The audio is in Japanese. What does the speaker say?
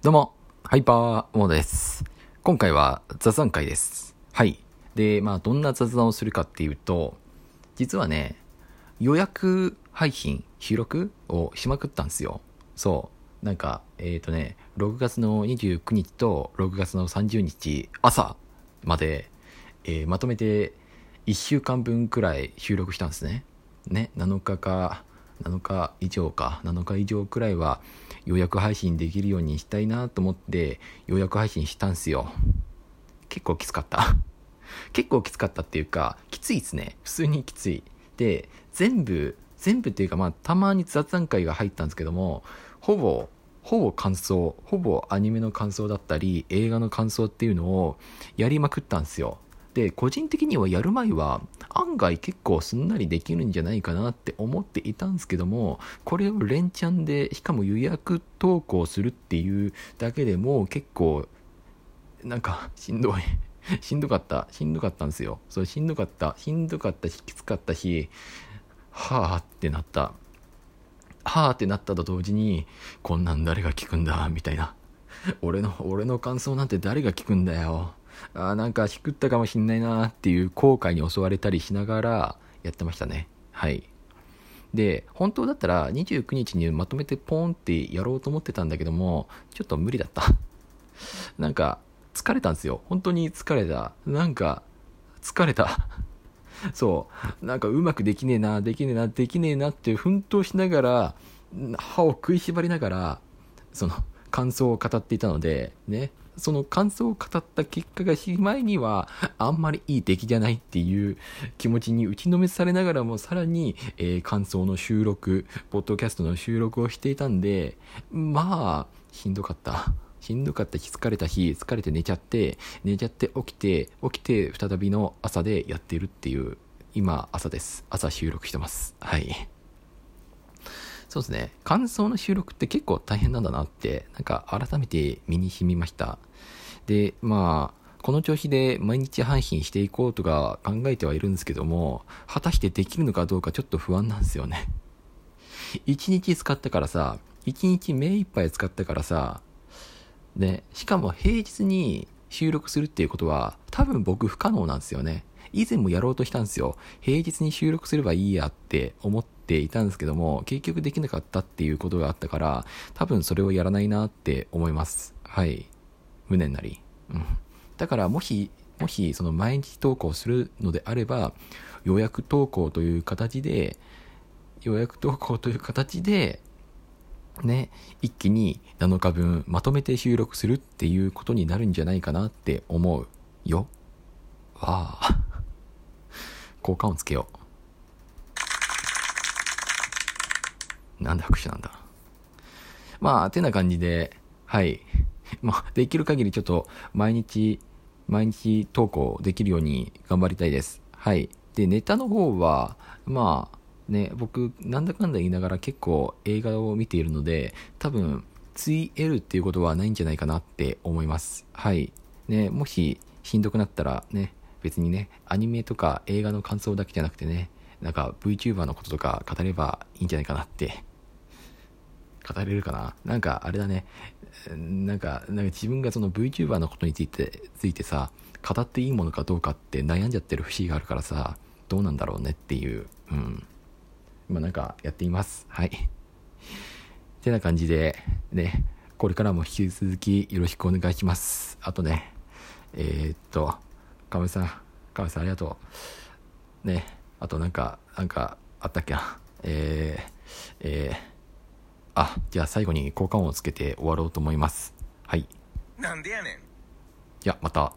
どうも、ハイパーモードです。今回は雑談会です。はい。で、どんな雑談をするかっていうと、実はね、予約配信、収録をしまくったんですよ。そう。6月の29日と6月の30日朝まで、まとめて1週間分くらい収録したんですね。7日以上くらいは予約配信できるようにしたいなと思って予約配信したんですよ。結構きつかったっていうか、きついですね。普通にきついで、全部っていうか、たまに雑談会が入ったんですけども、ほぼアニメの感想だったり映画の感想っていうのをやりまくったんですよ。で、個人的にはやる前は案外結構すんなりできるんじゃないかなって思っていたんですけども、これを連チャンで、しかも予約投稿するっていうだけでも結構しんどかったんですよ。そう、しんどかったし、きつかったし、はぁってなったと同時に、こんなん誰が聞くんだみたいな、俺の感想なんて誰が聞くんだよ、しくったかもしんないなっていう後悔に襲われたりしながらやってましたね。はい。で、本当だったら29日にまとめてポーンってやろうと思ってたんだけども、ちょっと無理だった。疲れたんですよ。本当に疲れた。そう。うまくできねえなって奮闘しながら、歯を食いしばりながら、その感想を語っていたので、ね。その感想を語った結果がしまいにはあんまりいい出来じゃないっていう気持ちに打ちのめされながらも、さらに、感想の収録、ポッドキャストの収録をしていたんで、しんどかったし、疲れて寝ちゃって起きて再びの朝でやってるっていう、今朝です。朝収録してます。はい。そうですね。感想の収録って結構大変なんだなって、改めて身に染みました。で、この調子で毎日配信していこうとか考えてはいるんですけども、果たしてできるのかどうかちょっと不安なんですよね。一日目いっぱい使ったからさ、で、しかも平日に収録するっていうことは多分僕不可能なんですよね。以前もやろうとしたんですよ。平日に収録すればいいやって思っていたんですけども、結局できなかったっていうことがあったから、多分それをやらないなって思います。はい。無念なり、だからもしその毎日投稿するのであれば、予約投稿という形でね、一気に7日分まとめて収録するっていうことになるんじゃないかなって思うよ。わあ。効果音つけよう。なんで拍手なんだ。てな感じで、はい。できる限りちょっと毎日投稿できるように頑張りたいです。はい。で、ネタの方は、僕、なんだかんだ言いながら結構映画を見ているので、多分、得るっていうことはないんじゃないかなって思います。はい。ね、もし、しんどくなったらね、別にね、アニメとか映画の感想だけじゃなくてね、VTuber のこととか語ればいいんじゃないかなって。語れるかな？あれだね。自分がその VTuber のことについてさ、語っていいものかどうかって悩んじゃってる節があるからさ、どうなんだろうねっていう。今やっています。はい。ってな感じで、ね、これからも引き続きよろしくお願いします。あとね、亀さんありがとう。ね、あとあったっけな。じゃあ最後に効果音をつけて終わろうと思います。はい。なんでやねん。じゃあまた。